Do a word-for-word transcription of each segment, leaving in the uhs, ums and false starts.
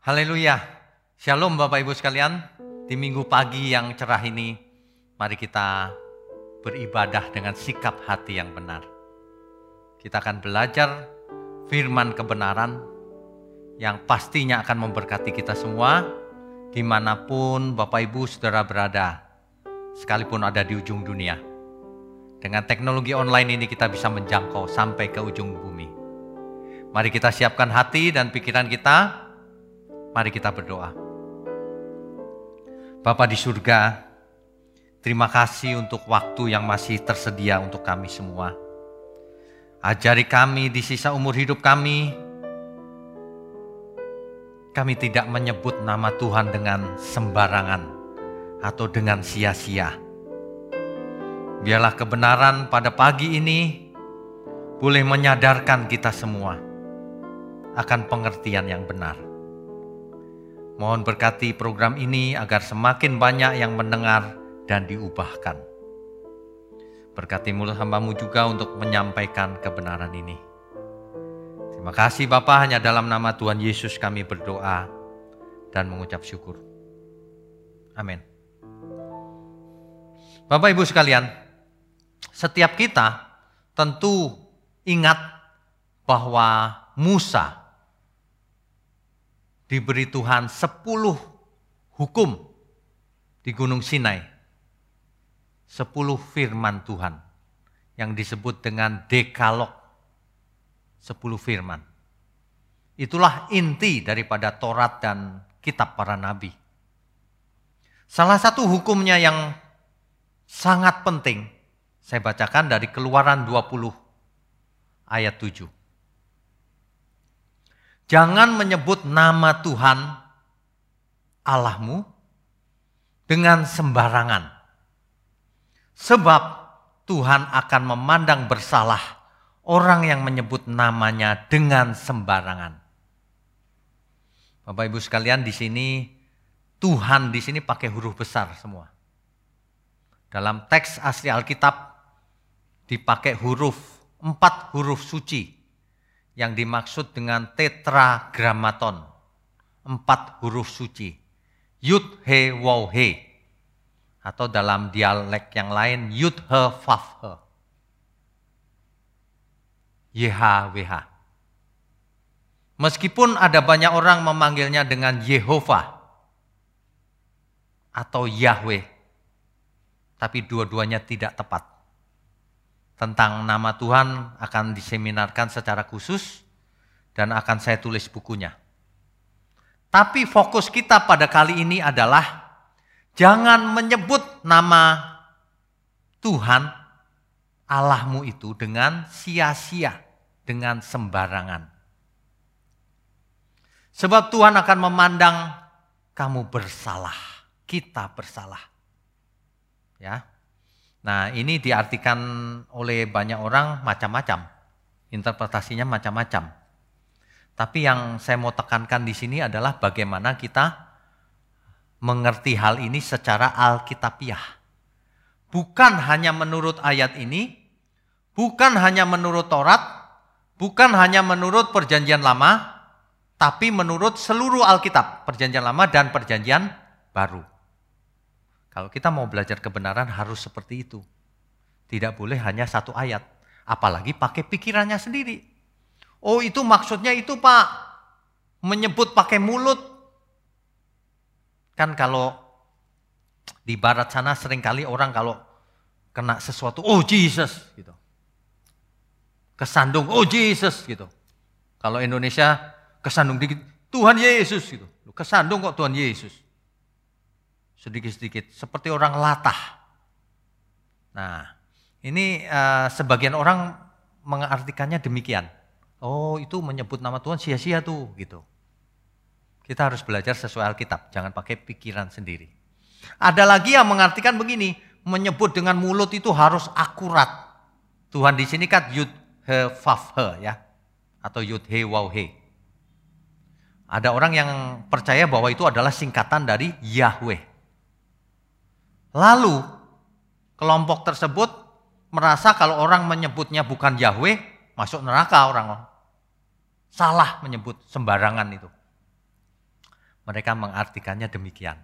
Haleluya, Shalom Bapak Ibu sekalian. Di minggu pagi yang cerah ini, mari kita beribadah dengan sikap hati yang benar. Kita akan belajar firman kebenaran yang pastinya akan memberkati kita semua, dimanapun Bapak Ibu saudara berada, sekalipun ada di ujung dunia. Dengan teknologi online ini kita bisa menjangkau sampai ke ujung bumi. Mari kita siapkan hati dan pikiran kita. Mari kita berdoa. Bapa di surga, terima kasih untuk waktu yang masih tersedia untuk kami semua. Ajari kami di sisa umur hidup kami, kami tidak menyebut nama Tuhan dengan sembarangan atau dengan sia-sia. Biarlah kebenaran pada pagi ini boleh menyadarkan kita semua akan pengertian yang benar. Mohon berkati program ini agar semakin banyak yang mendengar dan diubahkan. Berkati mulut hamba-Mu juga untuk menyampaikan kebenaran ini. Terima kasih Bapa, hanya dalam nama Tuhan Yesus kami berdoa dan mengucap syukur. Amin. Bapak Ibu sekalian, setiap kita tentu ingat bahwa Musa diberi Tuhan sepuluh hukum di Gunung Sinai. Sepuluh firman Tuhan yang disebut dengan Dekalog. Sepuluh firman. Itulah inti daripada Taurat dan kitab para nabi. Salah satu hukumnya yang sangat penting, saya bacakan dari Keluaran dua puluh ayat tujuh. Jangan menyebut nama Tuhan Allahmu dengan sembarangan. Sebab Tuhan akan memandang bersalah orang yang menyebut namanya dengan sembarangan. Bapak Ibu sekalian, di sini Tuhan di sini pakai huruf besar semua. Dalam teks asli Alkitab dipakai huruf, empat huruf suci yang dimaksud dengan tetragrammaton, empat huruf suci, Yud He Vav He, atau dalam dialek yang lain Yud He Vav He, Y H W H. Meskipun ada banyak orang memanggilnya dengan Yehova atau Yahweh, tapi dua-duanya tidak tepat. Tentang nama Tuhan akan diseminarkan secara khusus dan akan saya tulis bukunya. Tapi fokus kita pada kali ini adalah jangan menyebut nama Tuhan Allahmu itu dengan sia-sia, dengan sembarangan. Sebab Tuhan akan memandang kamu bersalah, kita bersalah. Ya. Nah, ini diartikan oleh banyak orang macam-macam, interpretasinya macam-macam. Tapi yang saya mau tekankan di sini adalah bagaimana kita mengerti hal ini secara alkitabiah. Bukan hanya menurut ayat ini, bukan hanya menurut Taurat, bukan hanya menurut Perjanjian Lama, tapi menurut seluruh Alkitab, Perjanjian Lama dan Perjanjian Baru. Kalau kita mau belajar kebenaran harus seperti itu. Tidak boleh hanya satu ayat. Apalagi pakai pikirannya sendiri. Oh itu maksudnya itu Pak. Menyebut pakai mulut. Kan kalau di barat sana seringkali orang kalau kena sesuatu. Oh Jesus. Gitu. Kesandung. Oh Jesus. Gitu. Kalau Indonesia kesandung dikit. Tuhan Yesus. Gitu. Kesandung kok Tuhan Yesus. Sedikit-sedikit, seperti orang latah. Nah, ini uh, sebagian orang mengartikannya demikian. Oh, itu menyebut nama Tuhan sia-sia tuh, gitu. Kita harus belajar sesuai Alkitab, jangan pakai pikiran sendiri. Ada lagi yang mengartikan begini, menyebut dengan mulut itu harus akurat. Tuhan di sini kan Yud He Vav He, ya, atau Yud He Vav He. Ada orang yang percaya bahwa itu adalah singkatan dari Yahweh. Lalu kelompok tersebut merasa kalau orang menyebutnya bukan Yahweh, masuk neraka orang. Salah menyebut sembarangan itu. Mereka mengartikannya demikian.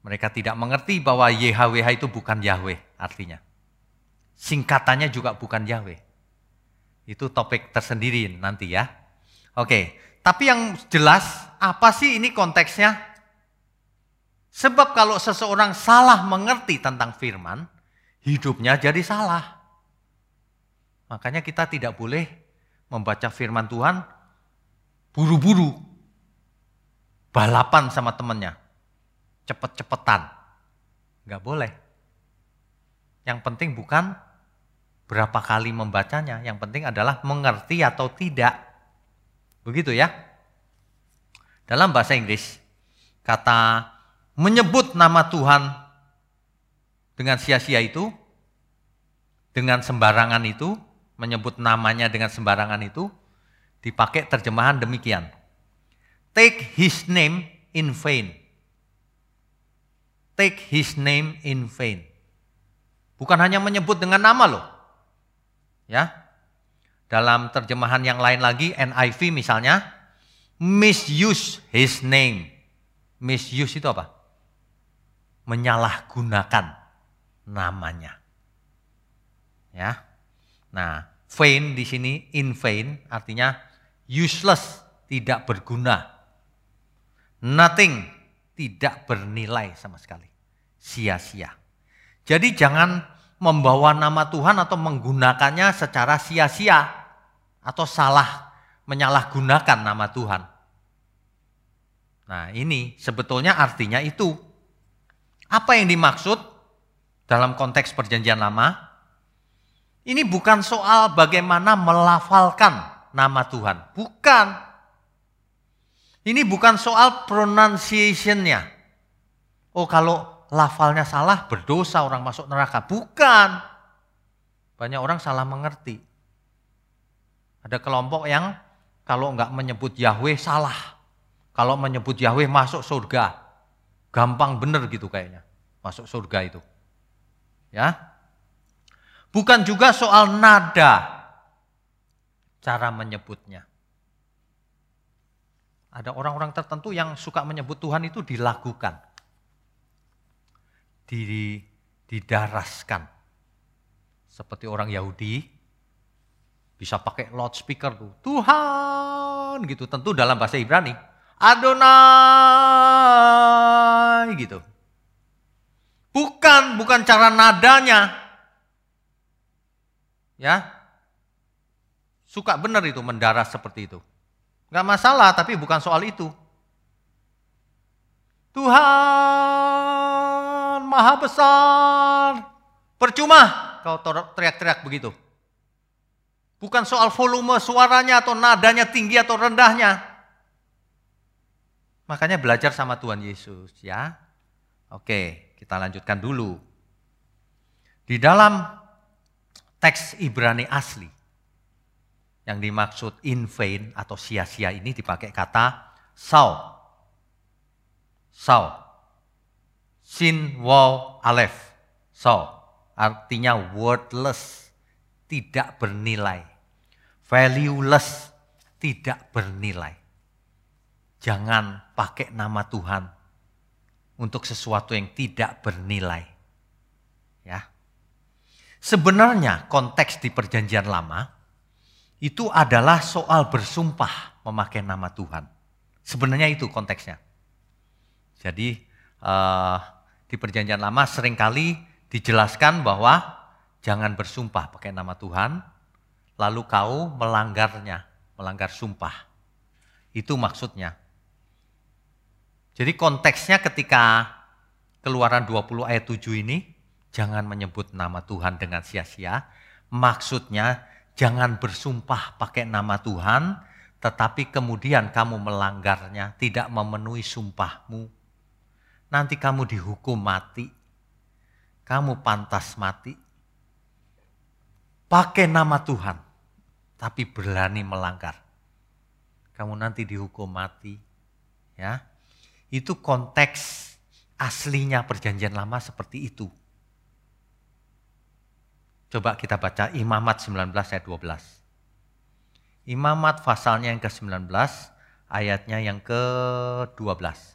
Mereka tidak mengerti bahwa Y H W H itu bukan Yahweh artinya. Singkatannya juga bukan Yahweh. Itu topik tersendiri nanti ya. Oke, tapi yang jelas apa sih ini konteksnya? Sebab kalau seseorang salah mengerti tentang firman, hidupnya jadi salah. Makanya kita tidak boleh membaca firman Tuhan buru-buru, balapan sama temannya, cepet-cepetan. Nggak boleh. Yang penting bukan berapa kali membacanya, yang penting adalah mengerti atau tidak. Begitu ya. Dalam bahasa Inggris, kata menyebut nama Tuhan dengan sia-sia itu, dengan sembarangan itu, menyebut namanya dengan sembarangan itu, dipakai terjemahan demikian. Take his name in vain. Take his name in vain. Bukan hanya menyebut dengan nama loh. Ya. Dalam terjemahan yang lain lagi, N I V misalnya, misuse his name. Misuse itu apa? Menyalahgunakan namanya. Ya. Nah, vain di sini, in vain artinya useless, tidak berguna. Nothing, tidak bernilai sama sekali. Sia-sia. Jadi jangan membawa nama Tuhan atau menggunakannya secara sia-sia atau salah menyalahgunakan nama Tuhan. Nah, ini sebetulnya artinya itu. Apa yang dimaksud? Dalam konteks perjanjian lama, ini bukan soal bagaimana melafalkan nama Tuhan. Bukan. Ini bukan soal pronunciation-nya. Oh, kalau lafalnya salah berdosa orang masuk neraka. Bukan. Banyak orang salah mengerti. Ada kelompok yang kalau nggak menyebut Yahweh salah. Kalau menyebut Yahweh masuk surga. Gampang bener gitu kayaknya. Masuk surga itu. Ya, bukan juga soal nada cara menyebutnya. Ada orang-orang tertentu yang suka menyebut Tuhan itu dilakukan, didaraskan. Seperti orang Yahudi bisa pakai loudspeaker tuh, Tuhan gitu, tentu dalam bahasa Ibrani, Adonai gitu. Bukan, bukan cara nadanya. Ya. Suka benar itu mendaras seperti itu. Enggak masalah, tapi bukan soal itu. Tuhan Maha Besar. Percuma kau teriak-teriak begitu. Bukan soal volume suaranya atau nadanya tinggi atau rendahnya. Makanya belajar sama Tuhan Yesus, ya. Oke. Kita lanjutkan dulu. Di dalam teks Ibrani asli, yang dimaksud in vain atau sia-sia ini dipakai kata saw. Saw. Sin waw alef. Saw. Artinya worthless. Tidak bernilai. Valueless. Tidak bernilai. Jangan pakai nama Tuhan untuk sesuatu yang tidak bernilai. Ya. Sebenarnya konteks di perjanjian lama itu adalah soal bersumpah memakai nama Tuhan. Sebenarnya itu konteksnya. Jadi eh, di perjanjian lama seringkali dijelaskan bahwa jangan bersumpah pakai nama Tuhan, lalu kau melanggarnya, melanggar sumpah. Itu maksudnya. Jadi konteksnya ketika Keluaran dua puluh ayat tujuh ini, jangan menyebut nama Tuhan dengan sia-sia. Maksudnya jangan bersumpah pakai nama Tuhan, tetapi kemudian kamu melanggarnya, tidak memenuhi sumpahmu. Nanti kamu dihukum mati, kamu pantas mati. Pakai nama Tuhan, tapi berani melanggar. Kamu nanti dihukum mati, ya. Itu konteks aslinya perjanjian lama seperti itu. Coba kita baca Imamat sembilan belas ayat dua belas. Imamat pasalnya yang ke sembilan belas ayatnya yang ke dua belas.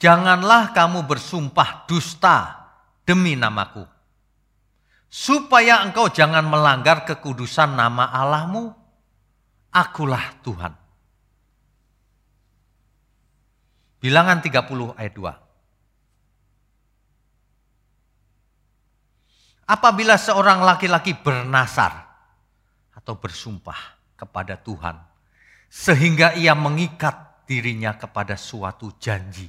Janganlah kamu bersumpah dusta demi namaku, supaya engkau jangan melanggar kekudusan nama Allahmu. Akulah Tuhan. Bilangan tiga puluh ayat dua. Apabila seorang laki-laki bernasar atau bersumpah kepada Tuhan, sehingga ia mengikat dirinya kepada suatu janji,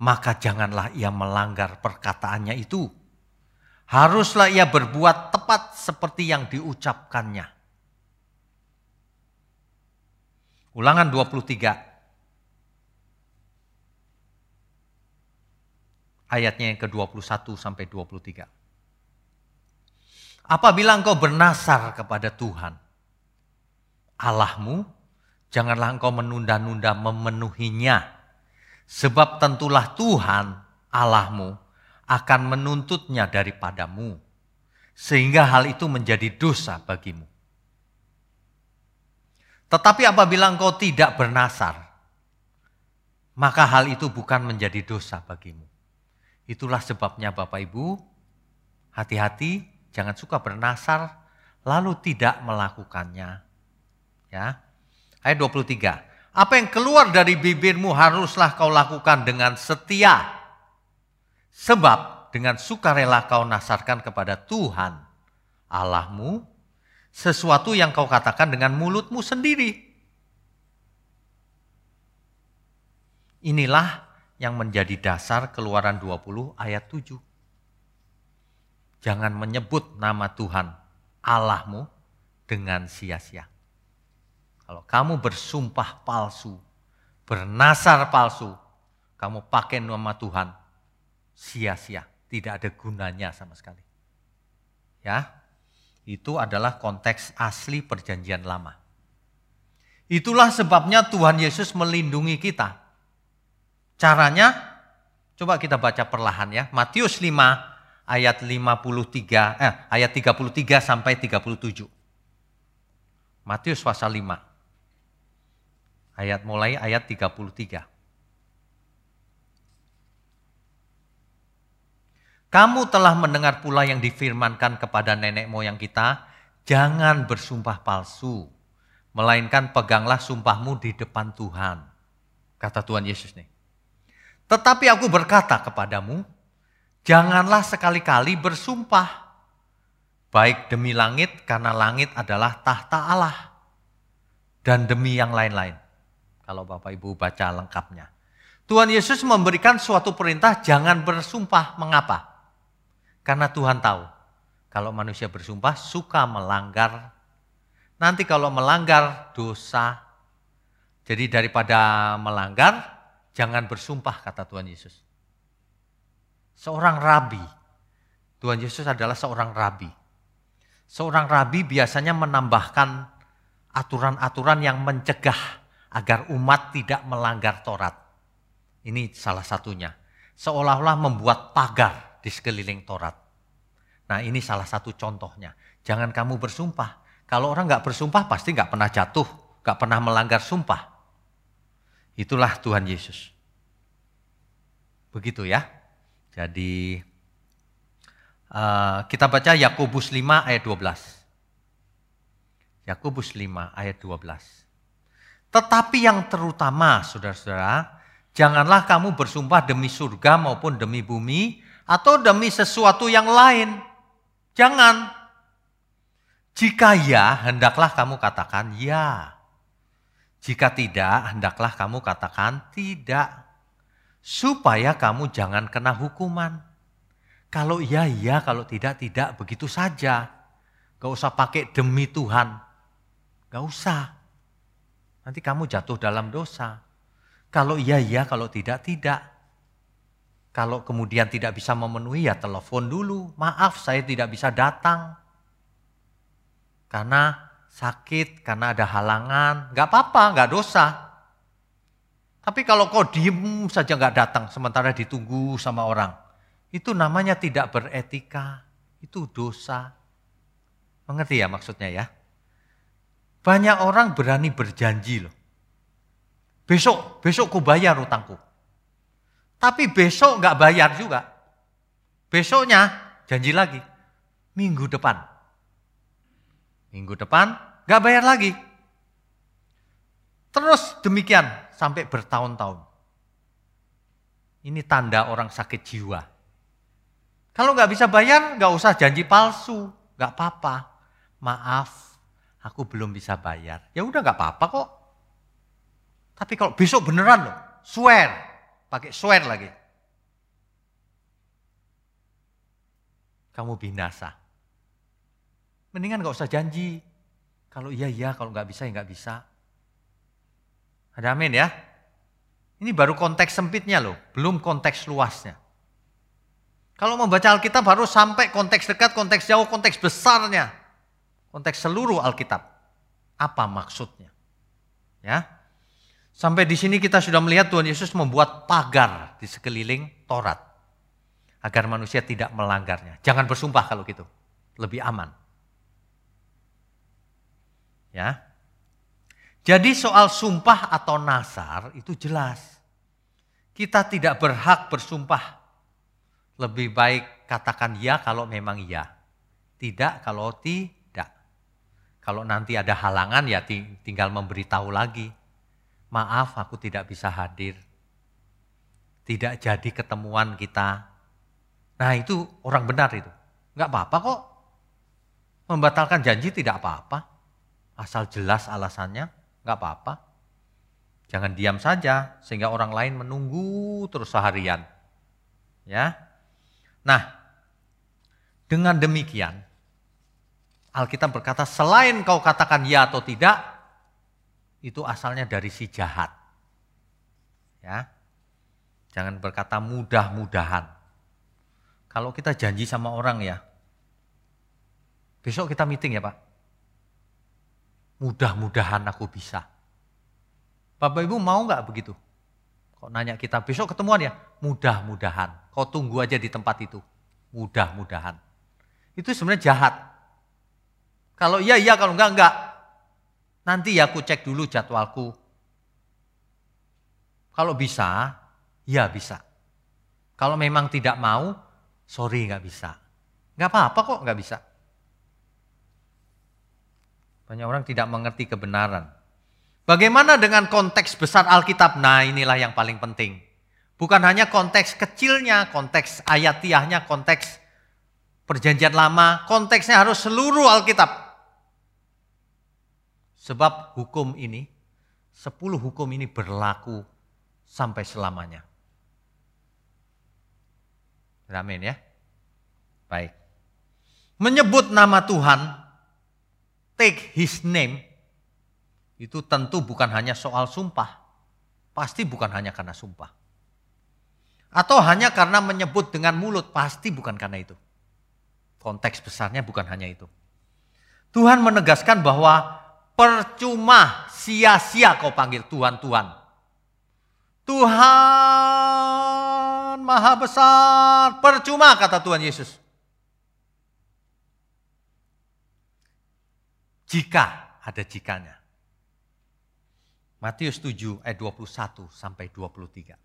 maka janganlah ia melanggar perkataannya itu. Haruslah ia berbuat tepat seperti yang diucapkannya. Ulangan dua puluh tiga ayatnya yang ke dua puluh satu sampai dua puluh tiga. Apabila engkau bernasar kepada Tuhan Allahmu, janganlah engkau menunda-nunda memenuhinya, sebab tentulah Tuhan Allahmu akan menuntutnya daripadamu, sehingga hal itu menjadi dosa bagimu. Tetapi apabila engkau tidak bernasar, maka hal itu bukan menjadi dosa bagimu. Itulah sebabnya Bapak Ibu, hati-hati, jangan suka bernasar lalu tidak melakukannya. Ya. Ayat dua puluh tiga, apa yang keluar dari bibirmu haruslah kau lakukan dengan setia, sebab dengan sukarela kau nasarkan kepada Tuhan Allahmu sesuatu yang kau katakan dengan mulutmu sendiri. Inilah yang menjadi dasar Keluaran dua puluh ayat tujuh. Jangan menyebut nama Tuhan Allahmu dengan sia-sia. Kalau kamu bersumpah palsu, bernasar palsu, kamu pakai nama Tuhan, sia-sia, tidak ada gunanya sama sekali. Ya, itu adalah konteks asli Perjanjian Lama. Itulah sebabnya Tuhan Yesus melindungi kita. Caranya, coba kita baca perlahan ya. Matius lima ayat tiga puluh tiga sampai tiga puluh tujuh. Matius pasal lima ayat mulai ayat tiga puluh tiga. Kamu telah mendengar pula yang difirmankan kepada nenek moyang kita, jangan bersumpah palsu, melainkan peganglah sumpahmu di depan Tuhan. Kata Tuhan Yesus nih. Tetapi aku berkata kepadamu, janganlah sekali-kali bersumpah, baik demi langit, karena langit adalah tahta Allah, dan demi yang lain-lain. Kalau Bapak Ibu baca lengkapnya. Tuhan Yesus memberikan suatu perintah, jangan bersumpah. Mengapa? Karena Tuhan tahu, kalau manusia bersumpah suka melanggar. Nanti kalau melanggar dosa. Jadi daripada melanggar, jangan bersumpah, kata Tuhan Yesus. Seorang rabi. Tuhan Yesus adalah seorang rabi. Seorang rabi biasanya menambahkan aturan-aturan yang mencegah agar umat tidak melanggar Taurat. Ini salah satunya. Seolah-olah membuat pagar di sekeliling Taurat. Nah, ini salah satu contohnya. Jangan kamu bersumpah. Kalau orang nggak bersumpah pasti nggak pernah jatuh, nggak pernah melanggar sumpah. Itulah Tuhan Yesus. Begitu ya. Jadi uh, kita baca Yakobus lima ayat dua belas. Yakobus lima ayat dua belas. Tetapi yang terutama, saudara-saudara, janganlah kamu bersumpah demi surga maupun demi bumi, atau demi sesuatu yang lain. Jangan. Jika ya, hendaklah kamu katakan ya. Jika tidak, hendaklah kamu katakan tidak. Supaya kamu jangan kena hukuman. Kalau ya, ya. Kalau tidak, tidak. Begitu saja. Gak usah pakai demi Tuhan. Gak usah. Nanti kamu jatuh dalam dosa. Kalau ya, ya. Kalau tidak, tidak. Kalau kemudian tidak bisa memenuhi, ya telepon dulu. Maaf, saya tidak bisa datang. Karena sakit, karena ada halangan. Gak apa-apa, gak dosa. Tapi kalau kau diem saja gak datang, sementara ditunggu sama orang. Itu namanya tidak beretika. Itu dosa. Mengerti ya maksudnya ya? Banyak orang berani berjanji loh. Besok, besok ku bayar utangku. Tapi besok nggak bayar juga. Besoknya janji lagi. Minggu depan. Minggu depan nggak bayar lagi. Terus demikian sampai bertahun-tahun. Ini tanda orang sakit jiwa. Kalau nggak bisa bayar, nggak usah janji palsu. Nggak apa-apa. Maaf, aku belum bisa bayar. Ya udah nggak apa-apa kok. Tapi kalau besok beneran loh, swear, pakai swear lagi. Kamu binasa. Mendingan gak usah janji. Kalau iya iya, kalau gak bisa ya gak bisa. Ada amin ya? Ini baru konteks sempitnya loh, belum konteks luasnya. Kalau membaca Alkitab harus sampai konteks dekat, konteks jauh, konteks besarnya. Konteks seluruh Alkitab. Apa maksudnya? Ya? Sampai di sini kita sudah melihat Tuhan Yesus membuat pagar di sekeliling Taurat agar manusia tidak melanggarnya. Jangan bersumpah kalau gitu, lebih aman. Ya. Jadi soal sumpah atau nazar itu jelas. Kita tidak berhak bersumpah. Lebih baik katakan ya kalau memang ya. Tidak kalau tidak. Kalau nanti ada halangan ya tinggal memberitahu lagi. Maaf aku tidak bisa hadir, tidak jadi ketemuan kita. Nah itu orang benar itu, nggak apa-apa kok. Membatalkan janji tidak apa-apa, asal jelas alasannya nggak apa-apa. Jangan diam saja sehingga orang lain menunggu terus seharian. Ya, nah dengan demikian Alkitab berkata selain kau katakan ya atau tidak, itu asalnya dari si jahat. Ya. Jangan berkata mudah-mudahan. Kalau kita janji sama orang ya, besok kita meeting ya Pak. Mudah-mudahan aku bisa. Bapak Ibu mau nggak begitu? Kok nanya kita besok ketemuan ya? Mudah-mudahan. Kau tunggu aja di tempat itu. Mudah-mudahan. Itu sebenarnya jahat. Kalau iya iya, kalau enggak enggak. Nanti ya aku cek dulu jadwalku. Kalau bisa, ya bisa. Kalau memang tidak mau, sorry nggak bisa. Nggak apa-apa kok nggak bisa. Banyak orang tidak mengerti kebenaran. Bagaimana dengan konteks besar Alkitab? Nah inilah yang paling penting. Bukan hanya konteks kecilnya, konteks ayatiahnya, konteks perjanjian lama. Konteksnya harus seluruh Alkitab. Sebab hukum ini, sepuluh hukum ini berlaku sampai selamanya. Amin ya. Baik. Menyebut nama Tuhan, take his name, itu tentu bukan hanya soal sumpah. Pasti bukan hanya karena sumpah. Atau hanya karena menyebut dengan mulut, pasti bukan karena itu. Konteks besarnya bukan hanya itu. Tuhan menegaskan bahwa percuma, sia-sia kau panggil Tuhan, Tuhan. Tuhan Maha Besar, percuma kata Tuhan Yesus. Jika, ada jikanya. Matius tujuh ayat dua puluh satu sampai dua puluh tiga.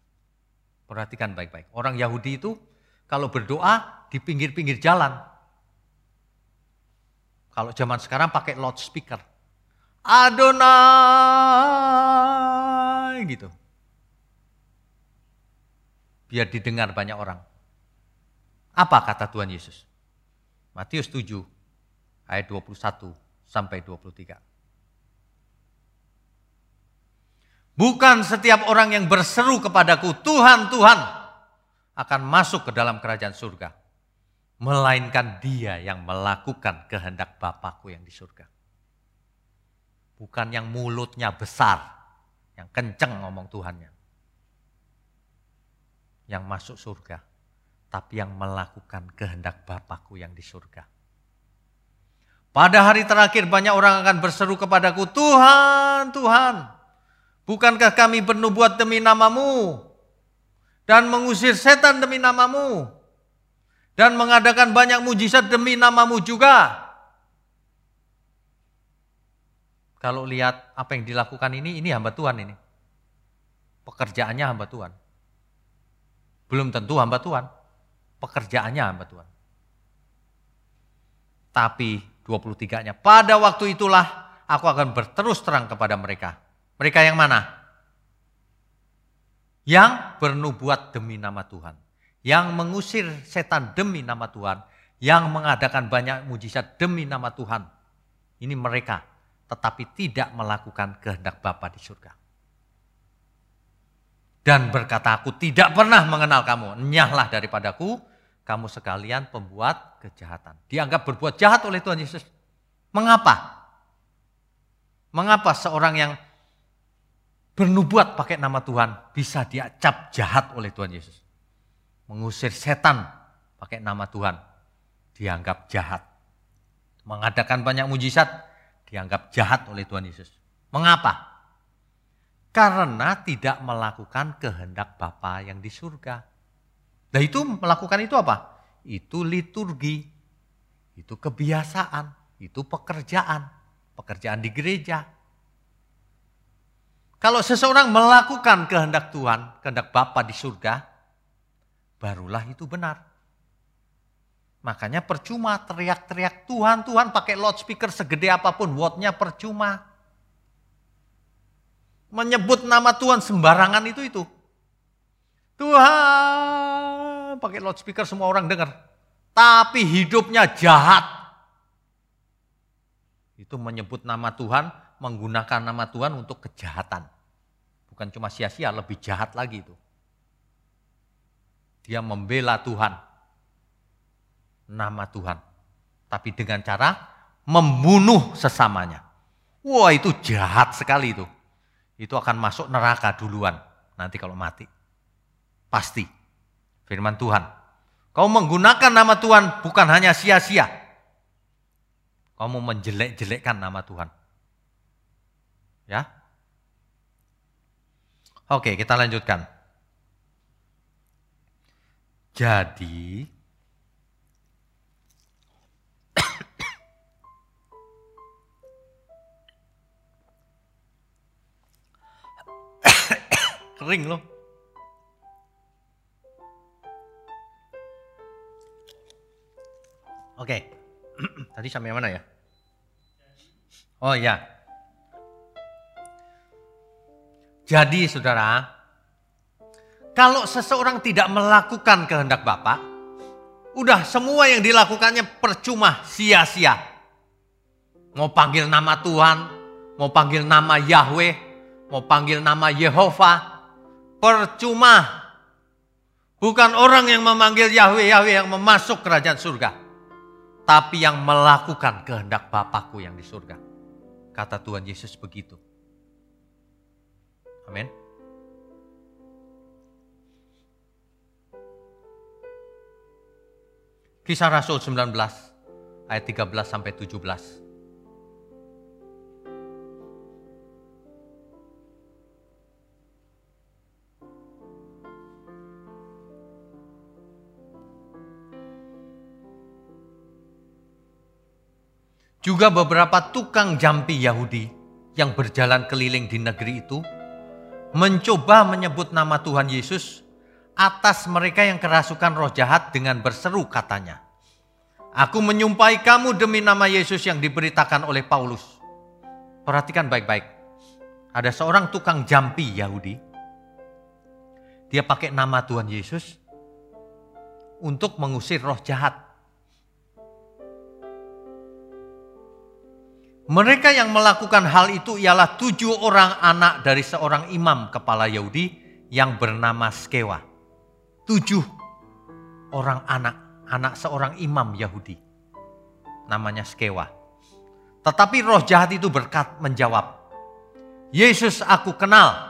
Perhatikan baik-baik. Orang Yahudi itu kalau berdoa di pinggir-pinggir jalan. Kalau zaman sekarang pakai loudspeaker. Adonai gitu. Biar didengar banyak orang. Apa kata Tuhan Yesus? Matius tujuh ayat dua puluh satu sampai dua puluh tiga. Bukan setiap orang yang berseru kepadaku, Tuhan, Tuhan, akan masuk ke dalam kerajaan surga, melainkan dia yang melakukan kehendak Bapa-Ku yang di surga. Bukan yang mulutnya besar, yang kenceng ngomong Tuhannya. Yang masuk surga, tapi yang melakukan kehendak Bapa-Ku yang di surga. Pada hari terakhir banyak orang akan berseru kepadaku, Tuhan, Tuhan, bukankah kami bernubuat demi namamu, dan mengusir setan demi namamu, dan mengadakan banyak mujizat demi namamu juga. kalau lihat apa yang dilakukan ini, ini hamba Tuhan ini. Pekerjaannya hamba Tuhan. Belum tentu hamba Tuhan. Pekerjaannya hamba Tuhan. Tapi dua puluh tiga-nya, pada waktu itulah aku akan berterus terang kepada mereka. Mereka yang mana? Yang bernubuat demi nama Tuhan. Yang mengusir setan demi nama Tuhan. Yang mengadakan banyak mujizat demi nama Tuhan. Ini mereka, tetapi tidak melakukan kehendak Bapa di surga. Dan berkata aku tidak pernah mengenal kamu. Enyahlah daripadaku, kamu sekalian pembuat kejahatan. Dianggap berbuat jahat oleh Tuhan Yesus. Mengapa? Mengapa seorang yang bernubuat pakai nama Tuhan bisa diacap jahat oleh Tuhan Yesus? Mengusir setan pakai nama Tuhan dianggap jahat. Mengadakan banyak mujizat dianggap jahat oleh Tuhan Yesus. Mengapa? Karena tidak melakukan kehendak Bapa yang di surga. Nah itu melakukan itu apa? Itu liturgi, itu kebiasaan, itu pekerjaan, pekerjaan di gereja. Kalau seseorang melakukan kehendak Tuhan, kehendak Bapa di surga, barulah itu benar. Makanya percuma teriak-teriak Tuhan, Tuhan pakai loudspeaker segede apapun, watt-nya percuma. Menyebut nama Tuhan sembarangan itu itu. Tuhan, pakai loudspeaker semua orang dengar. Tapi hidupnya jahat. Itu menyebut nama Tuhan, menggunakan nama Tuhan untuk kejahatan. Bukan cuma sia-sia, lebih jahat lagi itu. Dia membela Tuhan. Nama Tuhan. Tapi dengan cara membunuh sesamanya. Wah, itu jahat sekali itu. Itu akan masuk neraka duluan nanti kalau mati. Pasti. Firman Tuhan. Kau menggunakan nama Tuhan bukan hanya sia-sia. Kau mau menjelek-jelekkan nama Tuhan. Ya. Oke, kita lanjutkan. Jadi kering loh. Oke, tadi sampai mana ya? Oh iya. Jadi saudara, kalau seseorang tidak melakukan kehendak Bapa, udah semua yang dilakukannya percuma, sia-sia. Mau panggil nama Tuhan, mau panggil nama Yahweh, mau panggil nama Yehova. Percuma. Bukan orang yang memanggil Yahweh, Yahweh yang memasuk kerajaan surga. Tapi yang melakukan kehendak Bapa-Ku yang di surga. Kata Tuhan Yesus begitu. Amin. Kisah Rasul sembilan belas ayat tiga belas sampai tujuh belas. Juga beberapa tukang jampi Yahudi yang berjalan keliling di negeri itu mencoba menyebut nama Tuhan Yesus atas mereka yang kerasukan roh jahat dengan berseru katanya, aku menyumpahi kamu demi nama Yesus yang diberitakan oleh Paulus. Perhatikan baik-baik. Ada seorang tukang jampi Yahudi. Dia pakai nama Tuhan Yesus untuk mengusir roh jahat. Mereka yang melakukan hal itu ialah tujuh orang anak dari seorang imam kepala Yahudi yang bernama Skewa. Tujuh orang anak, anak seorang imam Yahudi. Namanya Skewa. Tetapi roh jahat itu berkat menjawab, Yesus aku kenal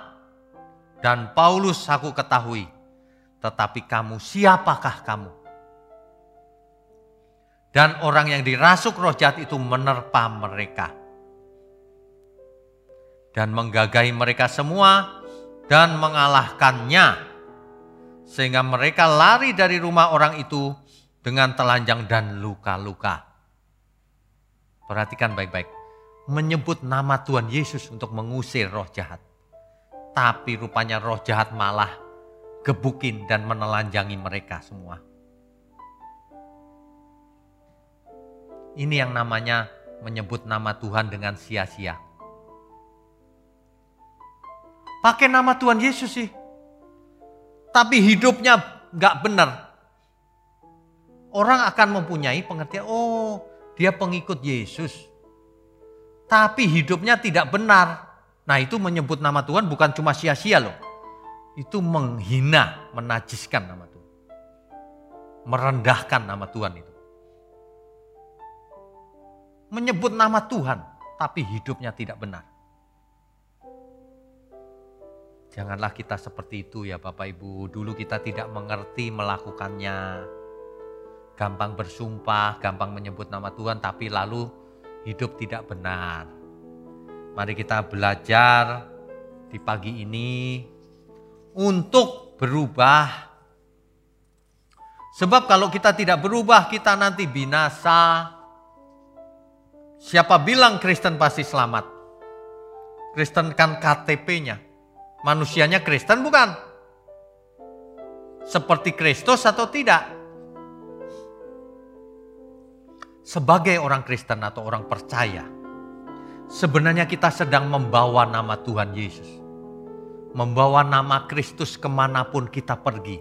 dan Paulus aku ketahui. Tetapi kamu, siapakah kamu? Dan orang yang dirasuk roh jahat itu menerpa mereka. Dan menggagahi mereka semua dan mengalahkannya. Sehingga mereka lari dari rumah orang itu dengan telanjang dan luka-luka. Perhatikan baik-baik. menyebut nama Tuhan Yesus untuk mengusir roh jahat. Tapi rupanya roh jahat malah gebukin dan menelanjangi mereka semua. Ini yang namanya menyebut nama Tuhan dengan sia-sia. Pakai nama Tuhan Yesus sih, tapi hidupnya nggak benar. Orang akan mempunyai pengertian, oh dia pengikut Yesus, tapi hidupnya tidak benar. Nah itu menyebut nama Tuhan bukan cuma sia-sia loh. Itu menghina, menajiskan nama Tuhan. Merendahkan nama Tuhan itu. Menyebut nama Tuhan, tapi hidupnya tidak benar. Janganlah kita seperti itu ya Bapak Ibu. Dulu kita tidak mengerti melakukannya. Gampang bersumpah, gampang menyebut nama Tuhan, tapi lalu hidup tidak benar. Mari kita belajar di pagi ini untuk berubah. Sebab kalau kita tidak berubah, kita nanti binasa. Siapa bilang Kristen pasti selamat? Kristen kan K T P-nya. Manusianya Kristen bukan? Seperti Kristus atau tidak? Sebagai orang Kristen atau orang percaya, sebenarnya kita sedang membawa nama Tuhan Yesus. Membawa nama Kristus kemanapun kita pergi.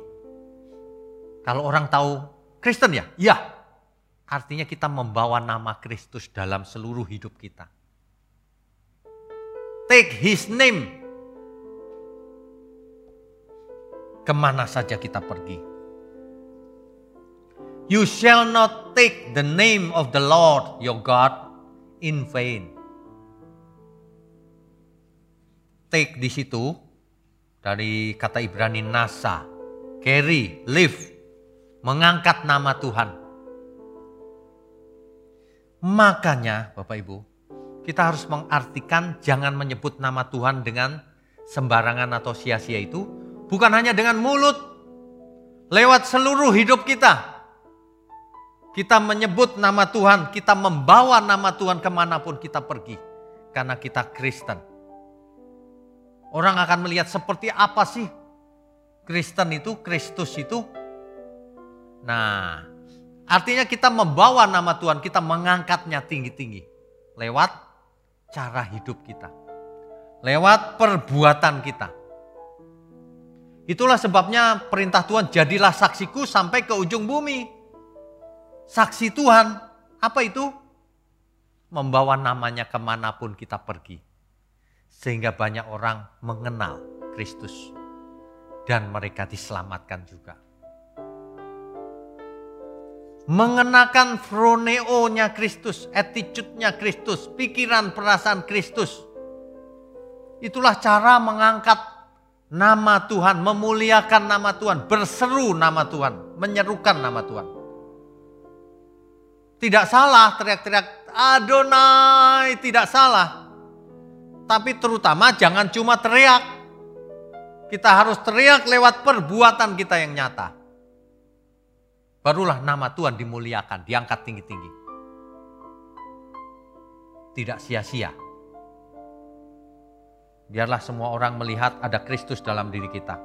Kalau orang tahu Kristen ya? Ya. Artinya kita membawa nama Kristus dalam seluruh hidup kita. Take His name. Kemana saja kita pergi. You shall not take the name of the Lord your God in vain. Take di situ dari kata Ibrani nasa, carry, lift, mengangkat nama Tuhan. Makanya Bapak Ibu, kita harus mengartikan jangan menyebut nama Tuhan dengan sembarangan atau sia-sia itu. Bukan hanya dengan mulut, lewat seluruh hidup kita. Kita menyebut nama Tuhan, kita membawa nama Tuhan kemanapun kita pergi. Karena kita Kristen. Orang akan melihat seperti apa sih Kristen itu, Kristus itu. Nah, artinya kita membawa nama Tuhan, kita mengangkatnya tinggi-tinggi. Lewat cara hidup kita. Lewat perbuatan kita. Itulah sebabnya perintah Tuhan, jadilah saksiku sampai ke ujung bumi. Saksi Tuhan, apa itu? Membawa namanya kemanapun kita pergi. Sehingga banyak orang mengenal Kristus. Dan mereka diselamatkan juga. Mengenakan froneo-nya Kristus, attitude-nya Kristus, pikiran perasaan Kristus. Itulah cara mengangkat nama Tuhan, memuliakan nama Tuhan, berseru nama Tuhan, menyerukan nama Tuhan. Tidak salah teriak-teriak Adonai, tidak salah. Tapi terutama jangan cuma teriak. Kita harus teriak lewat perbuatan kita yang nyata. Barulah nama Tuhan dimuliakan, diangkat tinggi-tinggi. Tidak sia-sia. Biarlah semua orang melihat ada Kristus dalam diri kita.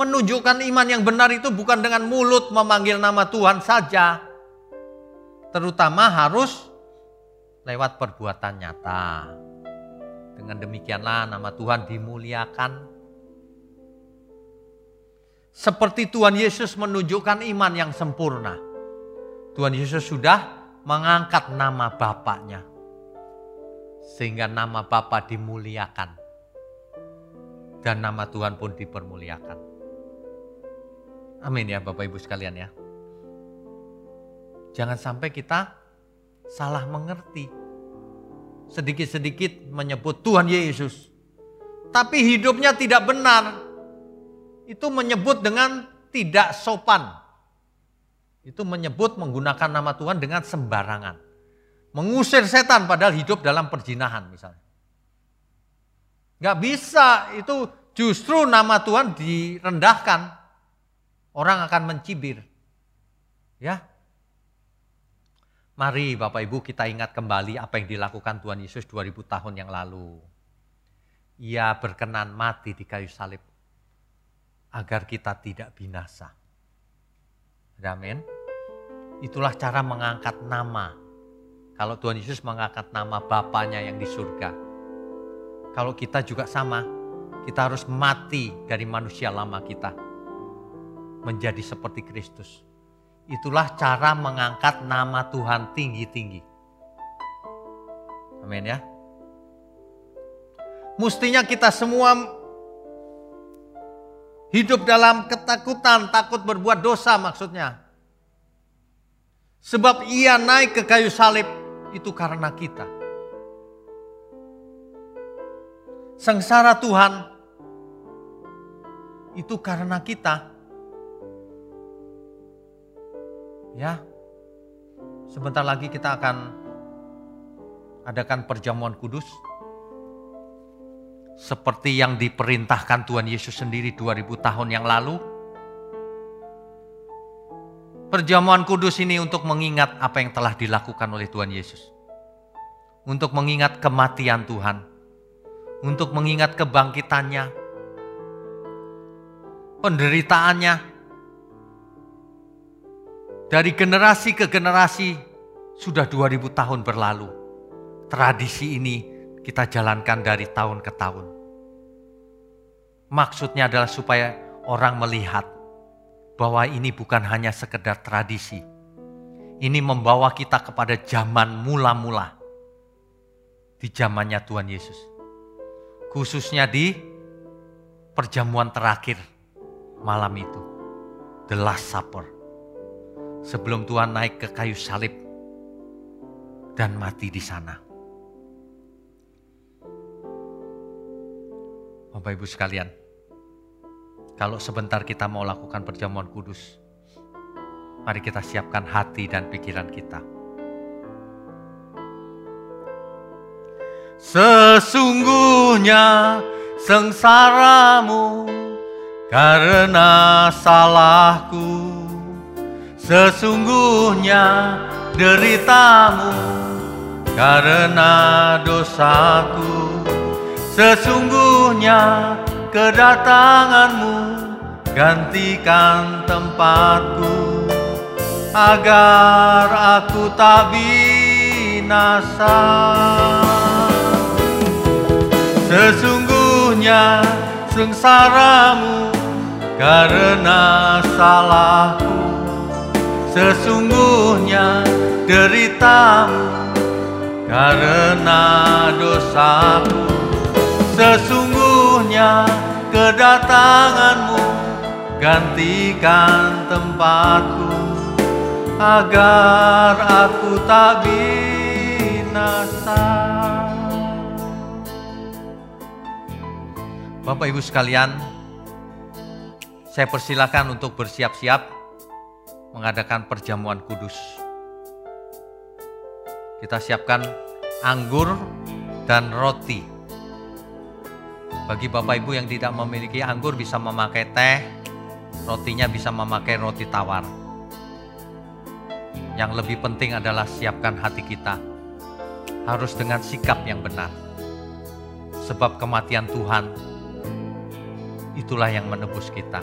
Menunjukkan iman yang benar itu bukan dengan mulut memanggil nama Tuhan saja. Terutama harus lewat perbuatan nyata. Dengan demikianlah nama Tuhan dimuliakan. Seperti Tuhan Yesus menunjukkan iman yang sempurna. Tuhan Yesus sudah mengangkat nama Bapa-Nya. Sehingga nama Bapa dimuliakan. Dan nama Tuhan pun dipermuliakan. Amin ya Bapak Ibu sekalian ya. Jangan sampai kita salah mengerti. Sedikit-sedikit menyebut Tuhan Yesus. Tapi hidupnya tidak benar. Itu menyebut dengan tidak sopan. Itu menyebut menggunakan nama Tuhan dengan sembarangan. Mengusir setan padahal hidup dalam perjinahan misalnya. Gak bisa, itu justru nama Tuhan direndahkan. Orang akan mencibir. Ya. Mari Bapak Ibu kita ingat kembali apa yang dilakukan Tuhan Yesus dua ribu tahun yang lalu. Ia berkenan mati di kayu salib agar kita tidak binasa. Amin. Itulah cara mengangkat nama. Kalau Tuhan Yesus mengangkat nama Bapanya yang di surga. Kalau kita juga sama, kita harus mati dari manusia lama kita. Menjadi seperti Kristus. Itulah cara mengangkat nama Tuhan tinggi-tinggi. Amin ya. Mestinya kita semua hidup dalam ketakutan, takut berbuat dosa maksudnya. Sebab ia naik ke kayu salib itu karena kita. Sengsara Tuhan itu karena kita. Ya, sebentar lagi kita akan adakan perjamuan kudus seperti yang diperintahkan Tuhan Yesus sendiri dua ribu tahun yang lalu. Perjamuan kudus ini untuk mengingat apa yang telah dilakukan oleh Tuhan Yesus. Untuk mengingat kematian Tuhan. Untuk mengingat kebangkitannya. Penderitaannya. Dari generasi ke generasi sudah dua ribu tahun berlalu. Tradisi ini kita jalankan dari tahun ke tahun. Maksudnya adalah supaya orang melihat bahwa ini bukan hanya sekedar tradisi. Ini membawa kita kepada zaman mula-mula di zamannya Tuhan Yesus. Khususnya di perjamuan terakhir malam itu. The Last Supper. Sebelum Tuhan naik ke kayu salib dan mati di sana. Bapak Ibu sekalian, kalau sebentar kita mau lakukan perjamuan kudus, mari kita siapkan hati dan pikiran kita. Sesungguhnya sengsaramu karena salahku. Sesungguhnya deritamu karena dosaku. Sesungguhnya kedatanganmu gantikan tempatku. Agar aku tak binasa. Sesungguhnya sengsaramu karena salahku. Sesungguhnya deritamu karena dosaku. Sesungguhnya kedatanganmu gantikan tempatku. Agar aku tak binasa. Bapak Ibu sekalian, saya persilakan untuk bersiap-siap mengadakan perjamuan kudus. Kita siapkan anggur dan roti. Bagi Bapak Ibu yang tidak memiliki anggur bisa memakai teh, rotinya bisa memakai roti tawar. Yang lebih penting adalah siapkan hati kita. Harus dengan sikap yang benar. Sebab kematian Tuhan itulah yang menebus kita.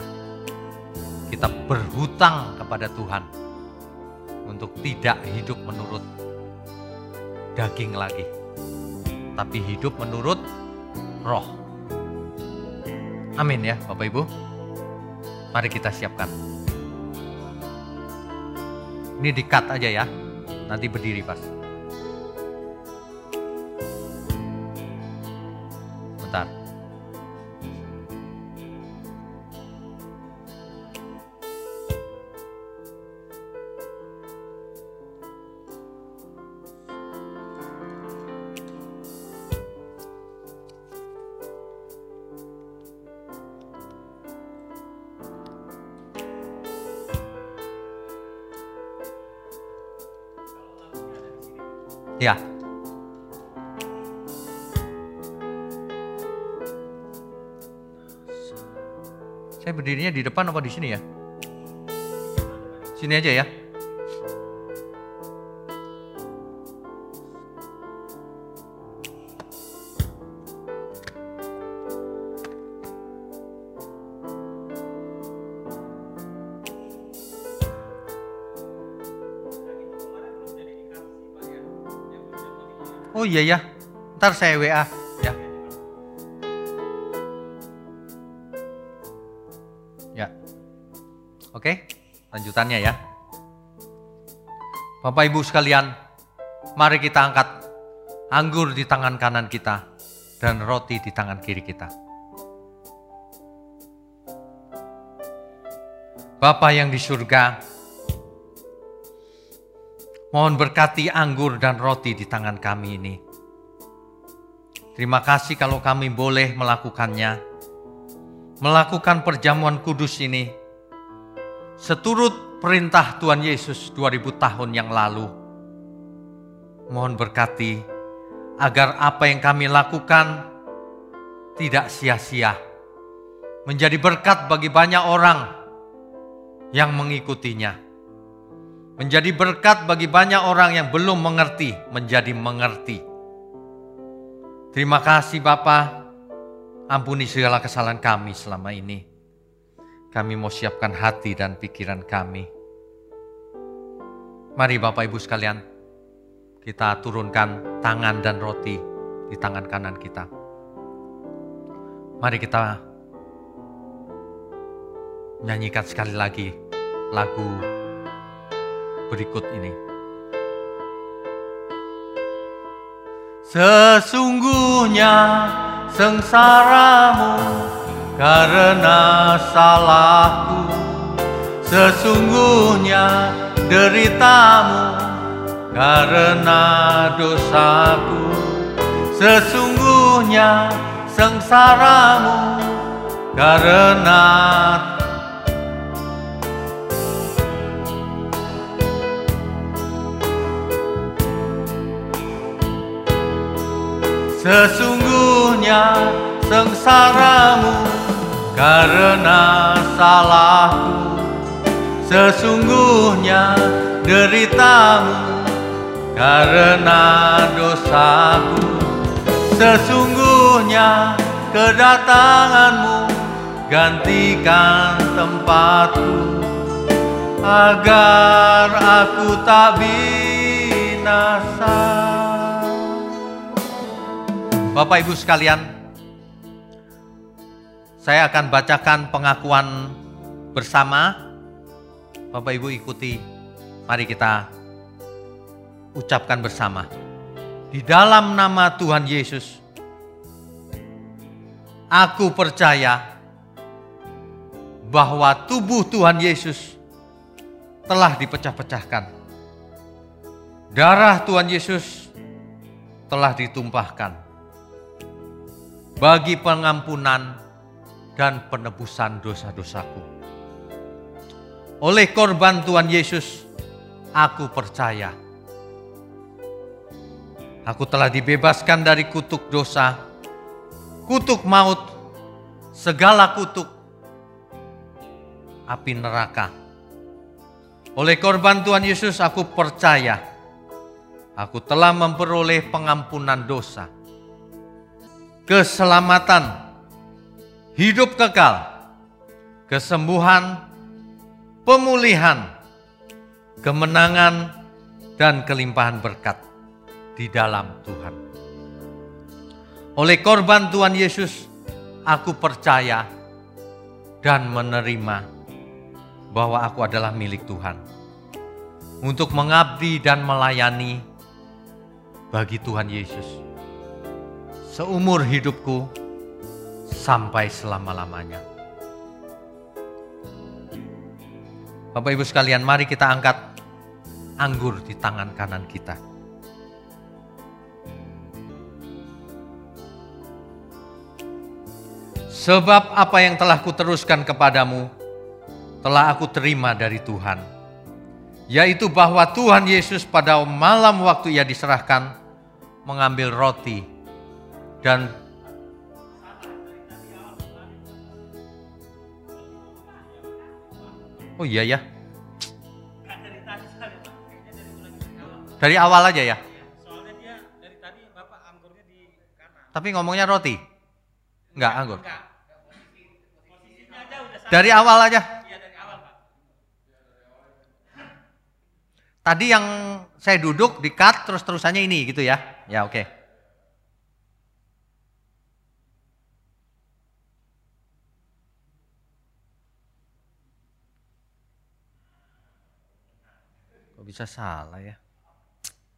Kita berhutang kepada Tuhan untuk tidak hidup menurut daging lagi, tapi hidup menurut roh. Amin ya Bapak Ibu. Mari kita siapkan. Ini di-cut aja ya, nanti berdiri pas. Bentar. Ya. Saya berdirinya di depan apa di sini ya? Sini aja ya. Oh iya ya, ntar saya W A ya. Ya, oke, lanjutannya ya. Bapak Ibu sekalian, mari kita angkat anggur di tangan kanan kita dan roti di tangan kiri kita. Bapa yang di surga, mohon berkati anggur dan roti di tangan kami ini. Terima kasih kalau kami boleh melakukannya, melakukan perjamuan kudus ini, seturut perintah Tuhan Yesus dua ribu tahun yang lalu. Mohon berkati agar apa yang kami lakukan tidak sia-sia, menjadi berkat bagi banyak orang yang mengikutinya, menjadi berkat bagi banyak orang yang belum mengerti, menjadi mengerti. Terima kasih Bapa, ampuni segala kesalahan kami selama ini. Kami mau siapkan hati dan pikiran kami. Mari Bapak Ibu sekalian, kita turunkan tangan dan roti di tangan kanan kita. Mari kita nyanyikan sekali lagi lagu berikut ini. Sesungguhnya sengsaramu karena salahku, sesungguhnya deritamu karena dosaku, sesungguhnya sengsaramu karena sesungguhnya sengsaramu karena salahku, sesungguhnya deritamu karena dosaku, sesungguhnya kedatanganmu gantikan tempatku, agar aku tak binasa. Bapak Ibu sekalian, saya akan bacakan pengakuan bersama. Bapak Ibu ikuti, mari kita ucapkan bersama. Di dalam nama Tuhan Yesus, aku percaya bahwa tubuh Tuhan Yesus telah dipecah-pecahkan. Darah Tuhan Yesus telah ditumpahkan bagi pengampunan dan penebusan dosa-dosaku. Oleh korban Tuhan Yesus, aku percaya. Aku telah dibebaskan dari kutuk dosa, kutuk maut, segala kutuk api neraka. Oleh korban Tuhan Yesus, aku percaya. Aku telah memperoleh pengampunan dosa, keselamatan, hidup kekal, kesembuhan, pemulihan, kemenangan, dan kelimpahan berkat di dalam Tuhan. Oleh korban Tuhan Yesus, aku percaya dan menerima bahwa aku adalah milik Tuhan, untuk mengabdi dan melayani bagi Tuhan Yesus seumur hidupku sampai selama-lamanya. Bapak Ibu sekalian, mari kita angkat anggur di tangan kanan kita. Sebab apa yang telah kuteruskan kepadamu, telah aku terima dari Tuhan, yaitu bahwa Tuhan Yesus pada malam waktu ia diserahkan, mengambil roti dan oh iya ya, dari awal aja ya. Soalnya dia dari tadi Bapak anggurnya di kanan. Tapi ngomongnya roti, enggak anggur. Dari awal aja. Tadi yang saya duduk di cut terus-terusannya ini gitu ya. Ya oke. Okay. Kok bisa salah ya?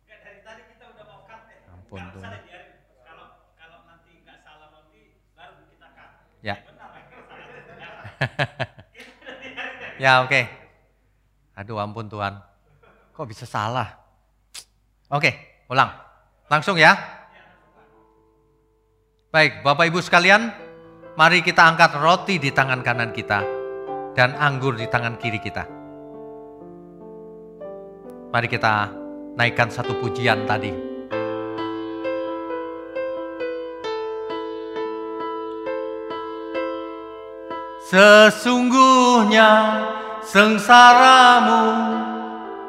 Ya dari tadi kita udah mau cut ya. Ampun tuh. Kalau kalau nanti nggak salah nanti baru kita cut. Ya. Benar, ya oke. Okay. Aduh ampun Tuhan. Kok bisa salah? Oke, ulang. Langsung ya. Baik, Bapak Ibu sekalian, mari kita angkat roti di tangan kanan kita dan anggur di tangan kiri kita. Mari kita naikkan satu pujian tadi. Sesungguhnya sengsaramu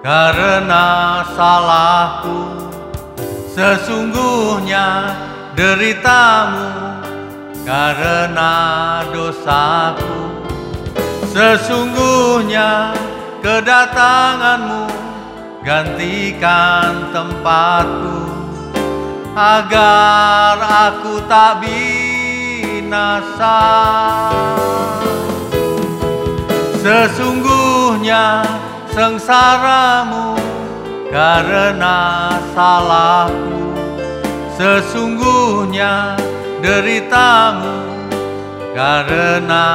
karena salahku, sesungguhnya deritamu karena dosaku, sesungguhnya kedatanganmu gantikan tempatku, agar aku tak binasa. Sesungguhnya sengsaramu karena salahku, sesungguhnya deritamu karena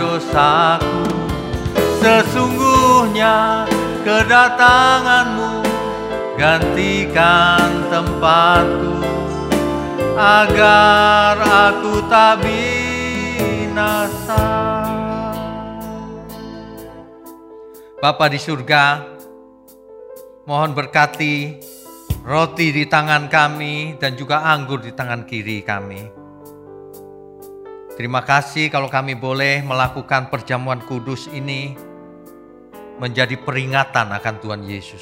dosaku, sesungguhnya kedatanganmu gantikan tempatku, agar aku tak binasa. Bapa di surga, mohon berkati roti di tangan kami dan juga anggur di tangan kiri kami. Terima kasih kalau kami boleh melakukan perjamuan kudus ini menjadi peringatan akan Tuhan Yesus.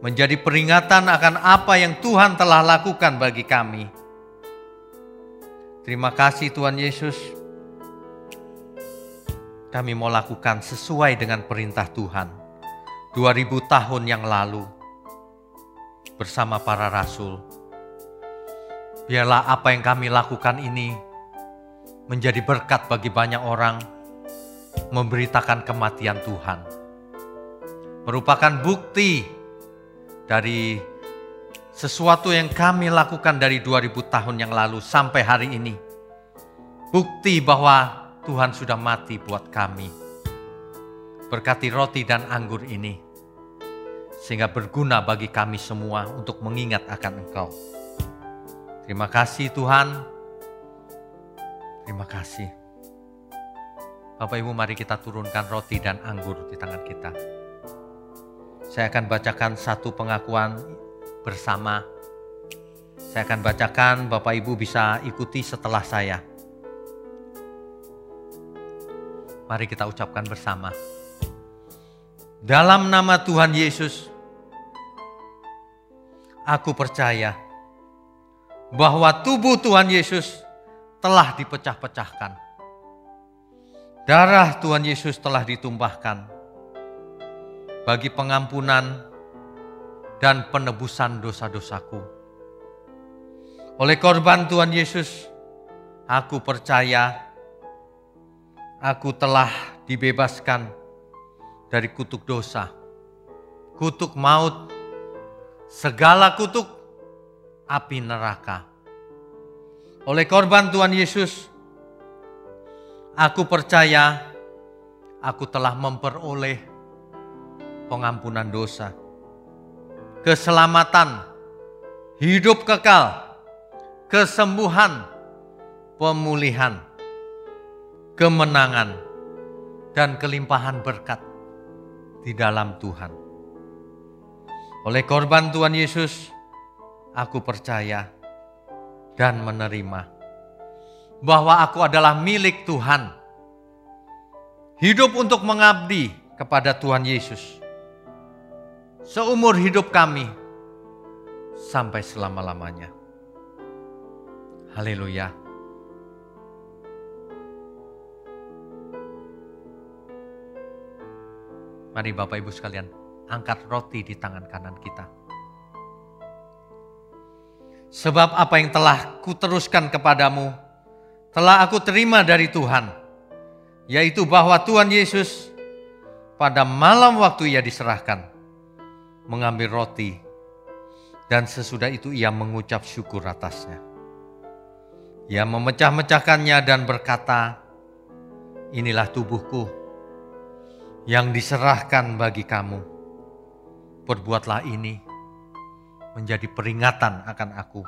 Menjadi peringatan akan apa yang Tuhan telah lakukan bagi kami. Terima kasih Tuhan Yesus. Kami mau lakukan sesuai dengan perintah Tuhan dua ribu tahun yang lalu bersama para rasul. Biarlah apa yang kami lakukan ini menjadi berkat bagi banyak orang, memberitakan kematian Tuhan. Merupakan bukti dari sesuatu yang kami lakukan dari dua ribu tahun yang lalu sampai hari ini. Bukti bahwa Tuhan sudah mati buat kami. Berkati roti dan anggur ini, sehingga berguna bagi kami semua untuk mengingat akan Engkau. Terima kasih Tuhan. Terima kasih. Bapak Ibu, mari kita turunkan roti dan anggur di tangan kita. Saya akan bacakan satu pengakuan bersama. Saya akan bacakan, Bapak Ibu bisa ikuti setelah saya. Mari kita ucapkan bersama. Dalam nama Tuhan Yesus, aku percaya bahwa tubuh Tuhan Yesus telah dipecah-pecahkan. Darah Tuhan Yesus telah ditumpahkan bagi pengampunan dan penebusan dosa-dosaku. Oleh korban Tuhan Yesus, aku percaya aku telah dibebaskan dari kutuk dosa, kutuk maut, segala kutuk api neraka. Oleh korban Tuhan Yesus, aku percaya aku telah memperoleh pengampunan dosa, keselamatan, hidup kekal, kesembuhan, pemulihan, kemenangan, dan kelimpahan berkat di dalam Tuhan. Oleh korban Tuhan Yesus, aku percaya dan menerima bahwa aku adalah milik Tuhan. Hidup untuk mengabdi kepada Tuhan Yesus seumur hidup kami sampai selama-lamanya. Haleluya. Mari Bapak Ibu sekalian, angkat roti di tangan kanan kita. Sebab apa yang telah kuteruskan kepadamu, telah aku terima dari Tuhan, yaitu bahwa Tuhan Yesus pada malam waktu ia diserahkan, mengambil roti, dan sesudah itu ia mengucap syukur atasnya. Ia memecah-mecahkannya dan berkata, inilah tubuhku yang diserahkan bagi kamu. Perbuatlah ini menjadi peringatan akan aku.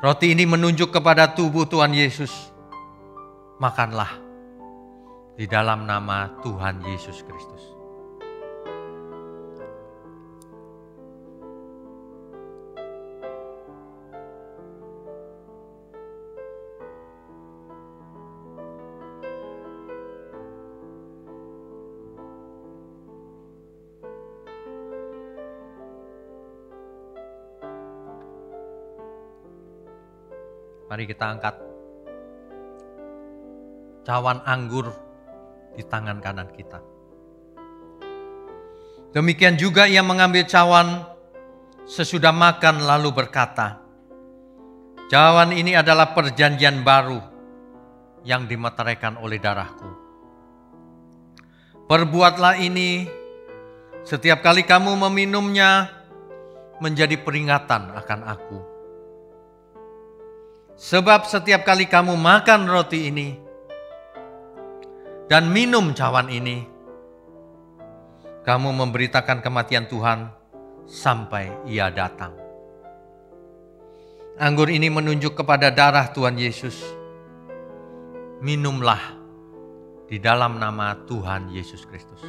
Roti ini menunjuk kepada tubuh Tuhan Yesus. Makanlah di dalam nama Tuhan Yesus Kristus. Mari kita angkat cawan anggur di tangan kanan kita. Demikian juga ia mengambil cawan sesudah makan lalu berkata, cawan ini adalah perjanjian baru yang dimeteraikan oleh darahku. Perbuatlah ini setiap kali kamu meminumnya menjadi peringatan akan aku. Sebab setiap kali kamu makan roti ini dan minum cawan ini, kamu memberitakan kematian Tuhan sampai ia datang. Anggur ini menunjuk kepada darah Tuhan Yesus. Minumlah di dalam nama Tuhan Yesus Kristus.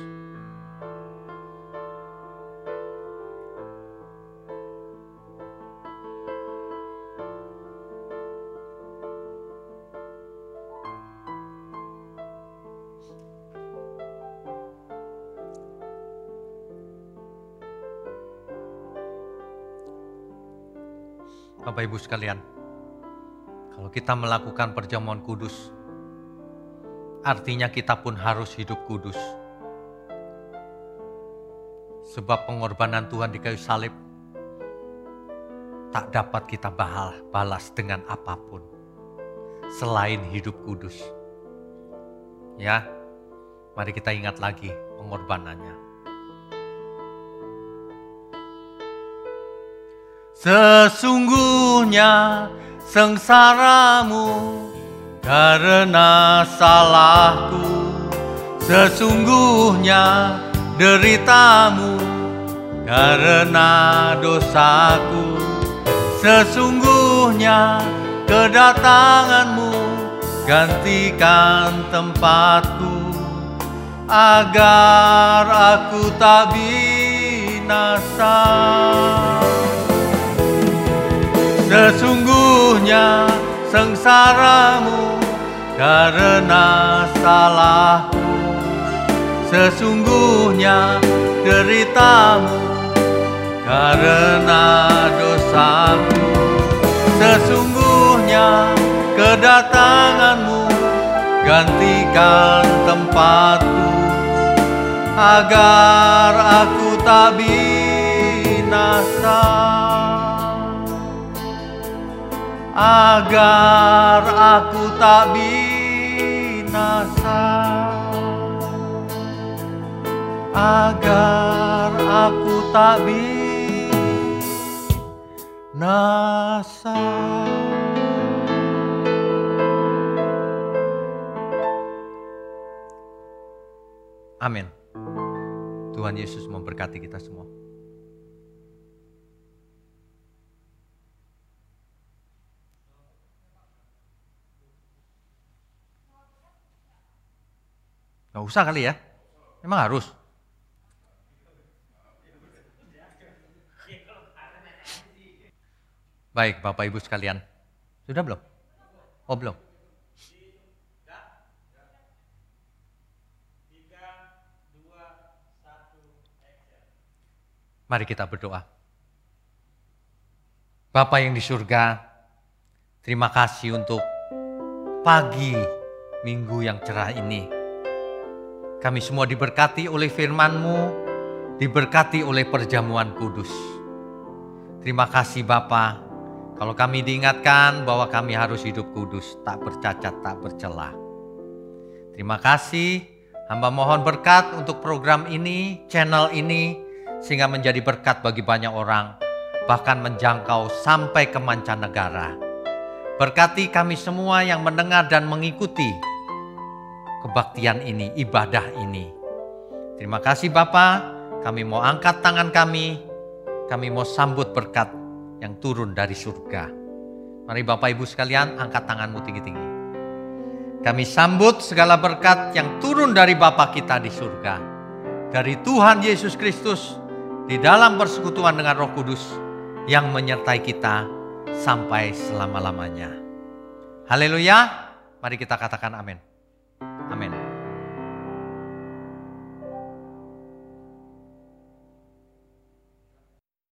Bapak Ibu sekalian, kalau kita melakukan perjamuan kudus, artinya kita pun harus hidup kudus. Sebab pengorbanan Tuhan di kayu salib tak dapat kita balas dengan apapun selain hidup kudus. Ya, mari kita ingat lagi pengorbanannya. Sesungguhnya sengsaramu karena salahku, sesungguhnya deritamu karena dosaku, sesungguhnya kedatanganmu gantikan tempatku, agar aku tak binasa. Sesungguhnya sengsaramu karena salahku, sesungguhnya deritamu karena dosaku, sesungguhnya kedatanganmu gantikan tempatku, agar aku tak binasa. Agar aku tak binasa, agar aku tak binasa. Amin. Tuhan Yesus memberkati kita semua. Nggak usah kali ya, emang harus. Baik Bapak Ibu sekalian, sudah belum? Oh belum? Mari kita berdoa. Bapa yang di surga, terima kasih untuk pagi minggu yang cerah ini. Kami semua diberkati oleh firman-Mu diberkati oleh perjamuan kudus. Terima kasih Bapa, kalau kami diingatkan bahwa kami harus hidup kudus, tak bercacat, tak bercela. Terima kasih, hamba mohon berkat untuk program ini, channel ini, sehingga menjadi berkat bagi banyak orang, bahkan menjangkau sampai ke mancanegara. Berkati kami semua yang mendengar dan mengikuti kebaktian ini, ibadah ini. Terima kasih Bapa, kami mau angkat tangan kami, kami mau sambut berkat yang turun dari surga. Mari Bapak Ibu sekalian, angkat tanganmu tinggi-tinggi. Kami sambut segala berkat yang turun dari Bapa kita di surga, dari Tuhan Yesus Kristus, di dalam persekutuan dengan Roh Kudus yang menyertai kita sampai selama-lamanya. Haleluya, mari kita katakan amin. Amin.